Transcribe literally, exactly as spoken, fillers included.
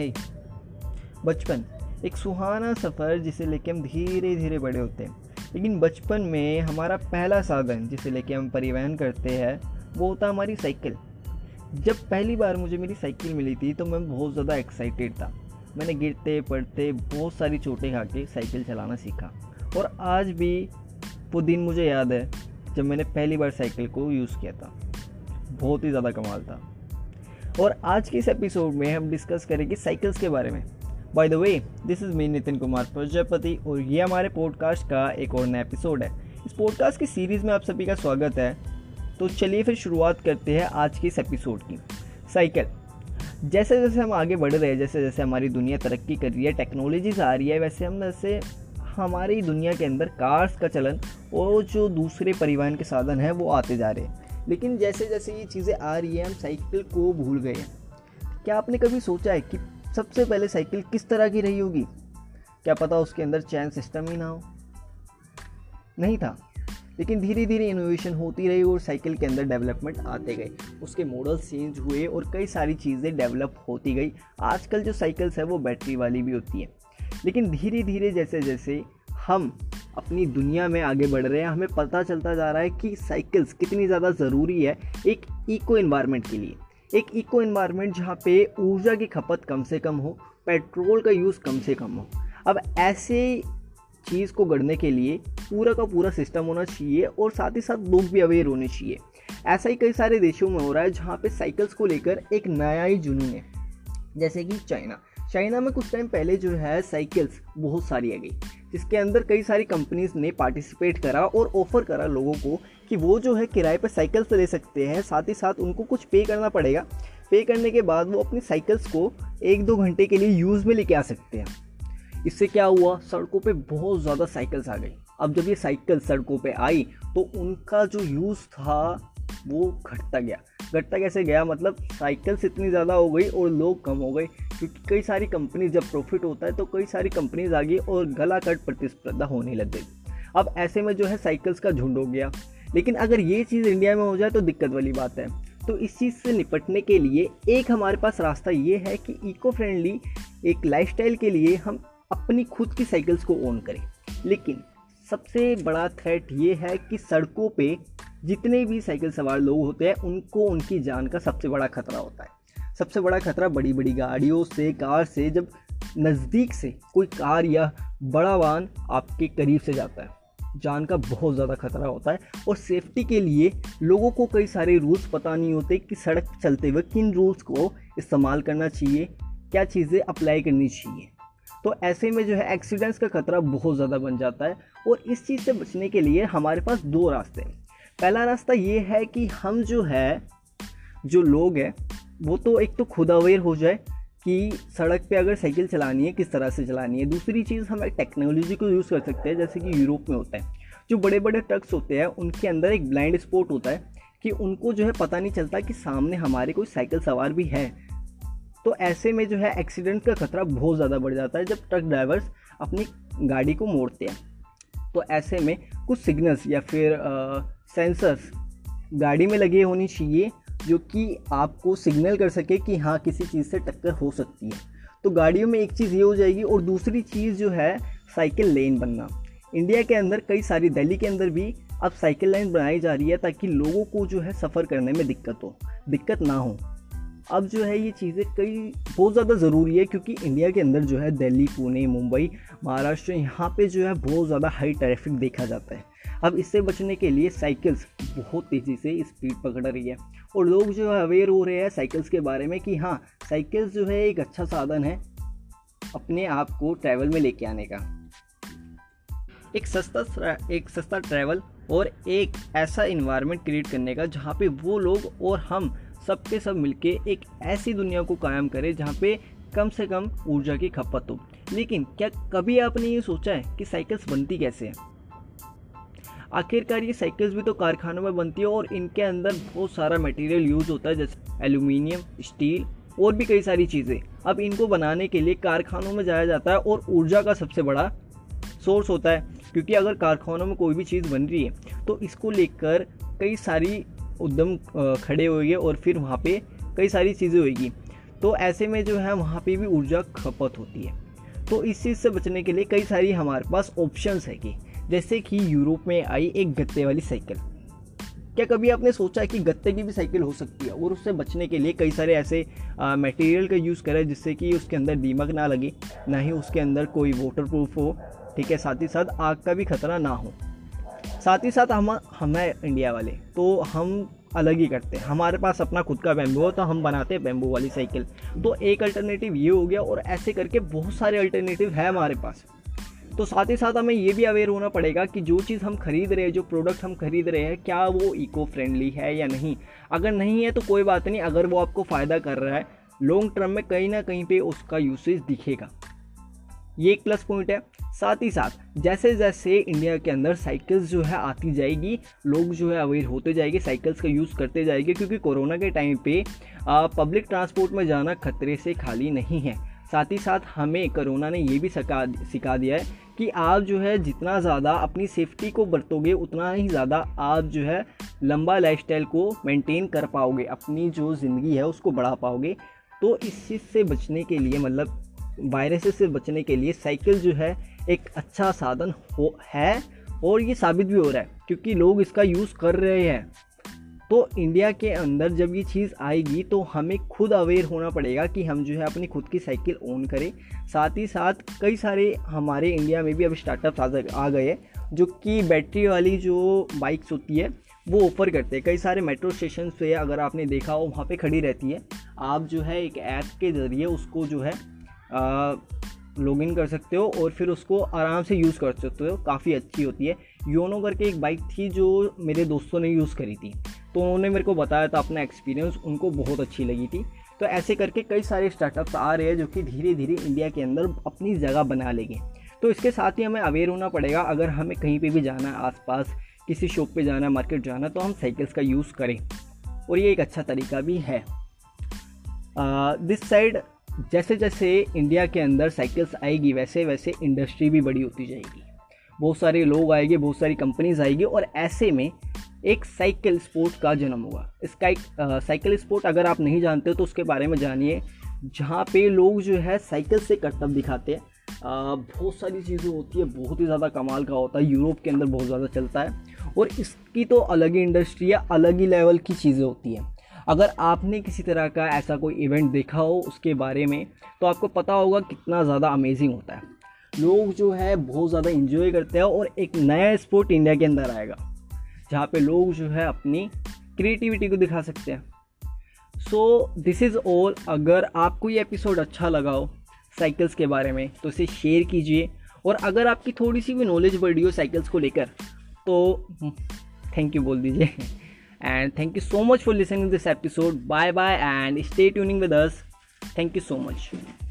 है। बचपन एक सुहाना सफ़र जिसे लेके हम धीरे धीरे बड़े होते हैं, लेकिन बचपन में हमारा पहला साधन जिसे लेके हम परिवहन करते हैं वो होता हमारी साइकिल। जब पहली बार मुझे मेरी साइकिल मिली थी तो मैं बहुत ज़्यादा एक्साइटेड था। मैंने गिरते पड़ते बहुत सारी चोटें खा के साइकिल चलाना सीखा, और आज भी वो दिन मुझे याद है जब मैंने पहली बार साइकिल को यूज़ किया था। बहुत ही ज़्यादा कमाल था। और आज के इस एपिसोड में हम डिस्कस करेंगे साइकिल्स के बारे में। By the way, this is me Nitin Kumar Prajapati, और ये हमारे पॉडकास्ट का एक और नया एपिसोड है। इस पॉडकास्ट की सीरीज़ में आप सभी का स्वागत है। तो चलिए फिर शुरुआत करते हैं आज के इस एपिसोड की। साइकिल, जैसे जैसे हम आगे बढ़ रहे हैं, जैसे जैसे हमारी दुनिया तरक्की कर रही है, टेक्नोलॉजीज आ रही है, वैसे हम वैसे हमारी दुनिया के अंदर कार्स का चलन और जो दूसरे परिवहन के साधन हैं वो आते जा रहे हैं। लेकिन जैसे जैसे ये चीज़ें आ रही हैं, हम साइकिल को भूल गए हैं। क्या आपने कभी सोचा है कि सबसे पहले साइकिल किस तरह की रही होगी? क्या पता उसके अंदर चैन सिस्टम ही ना हो। नहीं था, लेकिन धीरे धीरे इनोवेशन होती रही और साइकिल के अंदर डेवलपमेंट आते गए, उसके मॉडल चेंज हुए और कई सारी चीज़ें डेवलप होती गई। आजकल जो साइकिल्स है वो बैटरी वाली भी होती है। लेकिन धीरे धीरे जैसे जैसे हम अपनी दुनिया में आगे बढ़ रहे हैं, हमें पता चलता जा रहा है कि साइकिल्स कितनी ज़्यादा ज़रूरी है एक इको एनवायरनमेंट के लिए। एक इको एनवायरनमेंट जहाँ पे ऊर्जा की खपत कम से कम हो, पेट्रोल का यूज़ कम से कम हो। अब ऐसे चीज़ को गढ़ने के लिए पूरा का पूरा सिस्टम होना चाहिए, और साथ ही साथ लोग भी अवेयर होने चाहिए। ऐसा ही कई सारे देशों में हो रहा है जहाँ पे साइकिल्स को लेकर एक नया ही जुनून है। जैसे कि चाइना चाइना में कुछ टाइम पहले जो है साइकिल्स बहुत सारी आ गई, जिसके अंदर कई सारी कंपनीज ने पार्टिसिपेट करा और ऑफ़र करा लोगों को कि वो जो है किराए पर साइकिल्स ले सकते हैं। साथ ही साथ उनको कुछ पे करना पड़ेगा, पे करने के बाद वो अपनी साइकिल्स को एक दो घंटे के लिए यूज़ में लेके आ सकते हैं। इससे क्या हुआ, सड़कों पे बहुत ज़्यादा साइकिल्स आ गई। अब जब ये साइकिल सड़कों पे आई तो उनका जो यूज़ था वो घटता गया। घटता कैसे गया, मतलब साइकिल्स इतनी ज़्यादा हो गई और लोग कम हो गए, क्योंकि कई सारी कंपनी जब प्रॉफिट होता है तो कई सारी कंपनीज आ गई और गला कट प्रतिस्पर्धा होने लग गई। अब ऐसे में जो है साइकिल्स का झुंड हो गया। लेकिन अगर ये चीज़ इंडिया में हो जाए तो दिक्कत वाली बात है। तो इस चीज़ से निपटने के लिए एक हमारे पास रास्ता ये है कि इको फ्रेंडली एक लाइफस्टाइल के लिए हम अपनी खुद की साइकिल्स को ओन करें। लेकिन सबसे बड़ा थ्रेट ये है कि सड़कों पे जितने भी साइकिल सवार लोग होते हैं उनको उनकी जान का सबसे बड़ा खतरा होता है। सबसे बड़ा खतरा बड़ी बड़ी गाड़ियों से, कार से, जब नज़दीक से कोई कार या बड़ा वाहन आपके करीब से जाता है, जान का बहुत ज़्यादा खतरा होता है। और सेफ्टी के लिए लोगों को कई सारे रूल्स पता नहीं होते कि सड़क चलते हुए किन रूल्स को इस्तेमाल करना चाहिए, क्या चीज़ें अप्लाई करनी चाहिए। तो ऐसे में जो है एक्सीडेंट्स का खतरा बहुत ज़्यादा बन जाता है। और इस चीज़ से बचने के लिए हमारे पास दो रास्ते हैं। पहला रास्ता ये है कि हम जो है जो लोग हैं वो तो एक तो खुद अवेयर हो जाए कि सड़क पे अगर साइकिल चलानी है किस तरह से चलानी है। दूसरी चीज़, हम एक टेक्नोलॉजी को यूज़ कर सकते हैं, जैसे कि यूरोप में होता है। जो बड़े बड़े ट्रक्स होते हैं उनके अंदर एक ब्लाइंड स्पॉट होता है कि उनको जो है पता नहीं चलता कि सामने हमारे कोई साइकिल सवार भी है। तो ऐसे में जो है एक्सीडेंट का खतरा बहुत ज़्यादा बढ़ जाता है जब ट्रक ड्राइवर्स अपनी गाड़ी को मोड़ते हैं। तो ऐसे में कुछ सिग्नल्स या फिर आ, सेंसर्स गाड़ी में लगे होनी चाहिए जो कि आपको सिग्नल कर सके कि हाँ किसी चीज़ से टक्कर हो सकती है। तो गाड़ियों में एक चीज़ ये हो जाएगी, और दूसरी चीज़ जो है साइकिल लेन बनना। इंडिया के अंदर कई सारी, दिल्ली के अंदर भी अब साइकिल लाइन बनाई जा रही है ताकि लोगों को जो है सफ़र करने में दिक्कत हो दिक्कत ना हो। अब जो है ये चीज़ें कई बहुत ज़्यादा ज़रूरी है, क्योंकि इंडिया के अंदर जो है दिल्ली, पुणे, मुंबई, महाराष्ट्र, यहाँ पे जो है बहुत ज़्यादा हाई ट्रैफिक देखा जाता है। अब इससे बचने के लिए साइकिल्स बहुत तेज़ी से स्पीड पकड़ रही है और लोग जो है अवेयर हो रहे हैं साइकिल्स के बारे में कि हाँ साइकिल्स जो है एक अच्छा साधन है अपने आप को ट्रैवल में लेके आने का। एक सस्ता एक सस्ता ट्रैवल और एक ऐसा इन्वायरमेंट क्रिएट करने का जहाँ पे वो लोग और हम सब के सब मिलके एक ऐसी दुनिया को कायम करें जहाँ पे कम से कम ऊर्जा की खपत हो। लेकिन क्या कभी आपने ये सोचा है कि साइकिल्स बनती कैसे हैं? आखिरकार ये साइकिल्स भी तो कारखानों में बनती है, और इनके अंदर बहुत सारा मटेरियल यूज़ होता है जैसे एल्यूमिनियम, स्टील और भी कई सारी चीज़ें। अब इनको बनाने के लिए कारखानों में जाया जाता है और ऊर्जा का सबसे बड़ा सोर्स होता है, क्योंकि अगर कारखानों में कोई भी चीज़ बन रही है तो इसको लेकर कई सारी उद्यम खड़े होएंगे और फिर वहाँ पे कई सारी चीज़ें होएगी। तो ऐसे में जो है वहाँ पे भी ऊर्जा खपत होती है। तो इस चीज़ से बचने के लिए कई सारी हमारे पास ऑप्शंस है कि जैसे कि यूरोप में आई एक गत्ते वाली साइकिल। क्या कभी आपने सोचा कि गत्ते की भी साइकिल हो सकती है? और उससे बचने के लिए कई सारे ऐसे मटेरियल का यूज़ करें जिससे कि उसके अंदर दीमक ना लगे, ना ही उसके अंदर कोई वाटरप्रूफ हो, ठीक है, साथ ही साथ आग का भी खतरा ना हो। साथ ही साथ हम हमें इंडिया वाले तो हम अलग ही करते हैं, हमारे पास अपना खुद का बैम्बू हो तो हम बनाते हैं बैम्बू वाली साइकिल। तो एक अल्टरनेटिव ये हो गया और ऐसे करके बहुत सारे अल्टरनेटिव है हमारे पास। तो साथ ही साथ हमें ये भी अवेयर होना पड़ेगा कि जो चीज़ हम खरीद रहे हैं, जो प्रोडक्ट हम खरीद रहे हैं, क्या वो इको फ्रेंडली है या नहीं। अगर नहीं है तो कोई बात नहीं, अगर वो आपको फ़ायदा कर रहा है लॉन्ग टर्म में कहीं ना कहीं पे उसका यूसेज दिखेगा, ये एक प्लस पॉइंट है। साथ ही साथ जैसे जैसे इंडिया के अंदर साइकिल्स जो है आती जाएगी, लोग जो है अवेयर होते जाएंगे, साइकिल्स का यूज़ करते जाएंगे, क्योंकि कोरोना के टाइम पे पब्लिक ट्रांसपोर्ट में जाना खतरे से खाली नहीं है। साथ ही साथ हमें कोरोना ने ये भी सिखा सिखा दिया है कि आप जो है जितना ज़्यादा अपनी सेफ्टी को बरतोगे उतना ही ज़्यादा आप जो है लंबा लाइफस्टाइल को मेंटेन कर पाओगे, अपनी जो ज़िंदगी है उसको बढ़ा पाओगे। तो इस चीज़ से बचने के लिए, मतलब वायरसेस से बचने के लिए साइकिल जो है एक अच्छा साधन हो है और ये साबित भी हो रहा है क्योंकि लोग इसका यूज़ कर रहे हैं। तो इंडिया के अंदर जब ये चीज़ आएगी तो हमें खुद अवेयर होना पड़ेगा कि हम जो है अपनी खुद की साइकिल ओन करें। साथ ही साथ कई सारे हमारे इंडिया में भी अब स्टार्टअप्स आ गए हैं जो कि बैटरी वाली जो बाइक्स होती है वो ऑफर करते हैं। कई सारे मेट्रो स्टेशन पे अगर आपने देखा हो वहाँ पर खड़ी रहती है, आप जो है एक ऐप के ज़रिए उसको जो है लॉग इन कर सकते हो और फिर उसको आराम से यूज़ कर सकते हो, काफ़ी अच्छी होती है। योनो करके एक बाइक थी जो मेरे दोस्तों ने यूज़ करी थी, तो उन्होंने मेरे को बताया था अपना एक्सपीरियंस, उनको बहुत अच्छी लगी थी। तो ऐसे करके कई सारे स्टार्टअप्स आ रहे हैं जो कि धीरे धीरे इंडिया के अंदर अपनी जगह बना लेंगे। तो इसके साथ ही हमें अवेयर होना पड़ेगा, अगर हमें कहीं पे भी जाना है, आसपास किसी शॉप पे जाना, मार्केट जाना, तो हम साइकिल्स का यूज़ करें और ये एक अच्छा तरीका भी है। दिस साइड जैसे जैसे इंडिया के अंदर साइकिल्स आएगी वैसे वैसे इंडस्ट्री भी बड़ी होती जाएगी, बहुत सारे लोग आएंगे, बहुत सारी कंपनीज आएगी और ऐसे में एक साइकिल स्पोर्ट का जन्म होगा। इसका एक साइकिल स्पोर्ट अगर आप नहीं जानते हो तो उसके बारे में जानिए, जहाँ पे लोग जो है साइकिल से करतब दिखाते हैं। बहुत सारी चीज़ें होती है, बहुत ही ज़्यादा कमाल का होता है, यूरोप के अंदर बहुत ज़्यादा चलता है और इसकी तो अलग ही इंडस्ट्री है, अलग ही लेवल की चीज़ें होती हैं। अगर आपने किसी तरह का ऐसा कोई इवेंट देखा हो उसके बारे में तो आपको पता होगा कितना ज़्यादा अमेजिंग होता है, लोग जो है बहुत ज़्यादा एंजॉय करते हैं और एक नया स्पोर्ट इंडिया के अंदर आएगा जहाँ पे लोग जो है अपनी क्रिएटिविटी को दिखा सकते हैं। So this is all. अगर आपको ये एपिसोड अच्छा लगा हो साइकिल्स के बारे में तो इसे शेयर कीजिए और अगर आपकी थोड़ी सी भी नॉलेज बढ़ी हो साइकिल्स को लेकर तो थैंक यू बोल दीजिए। And thank you so much for listening to this episode. Bye bye and stay tuning with us. Thank you so much.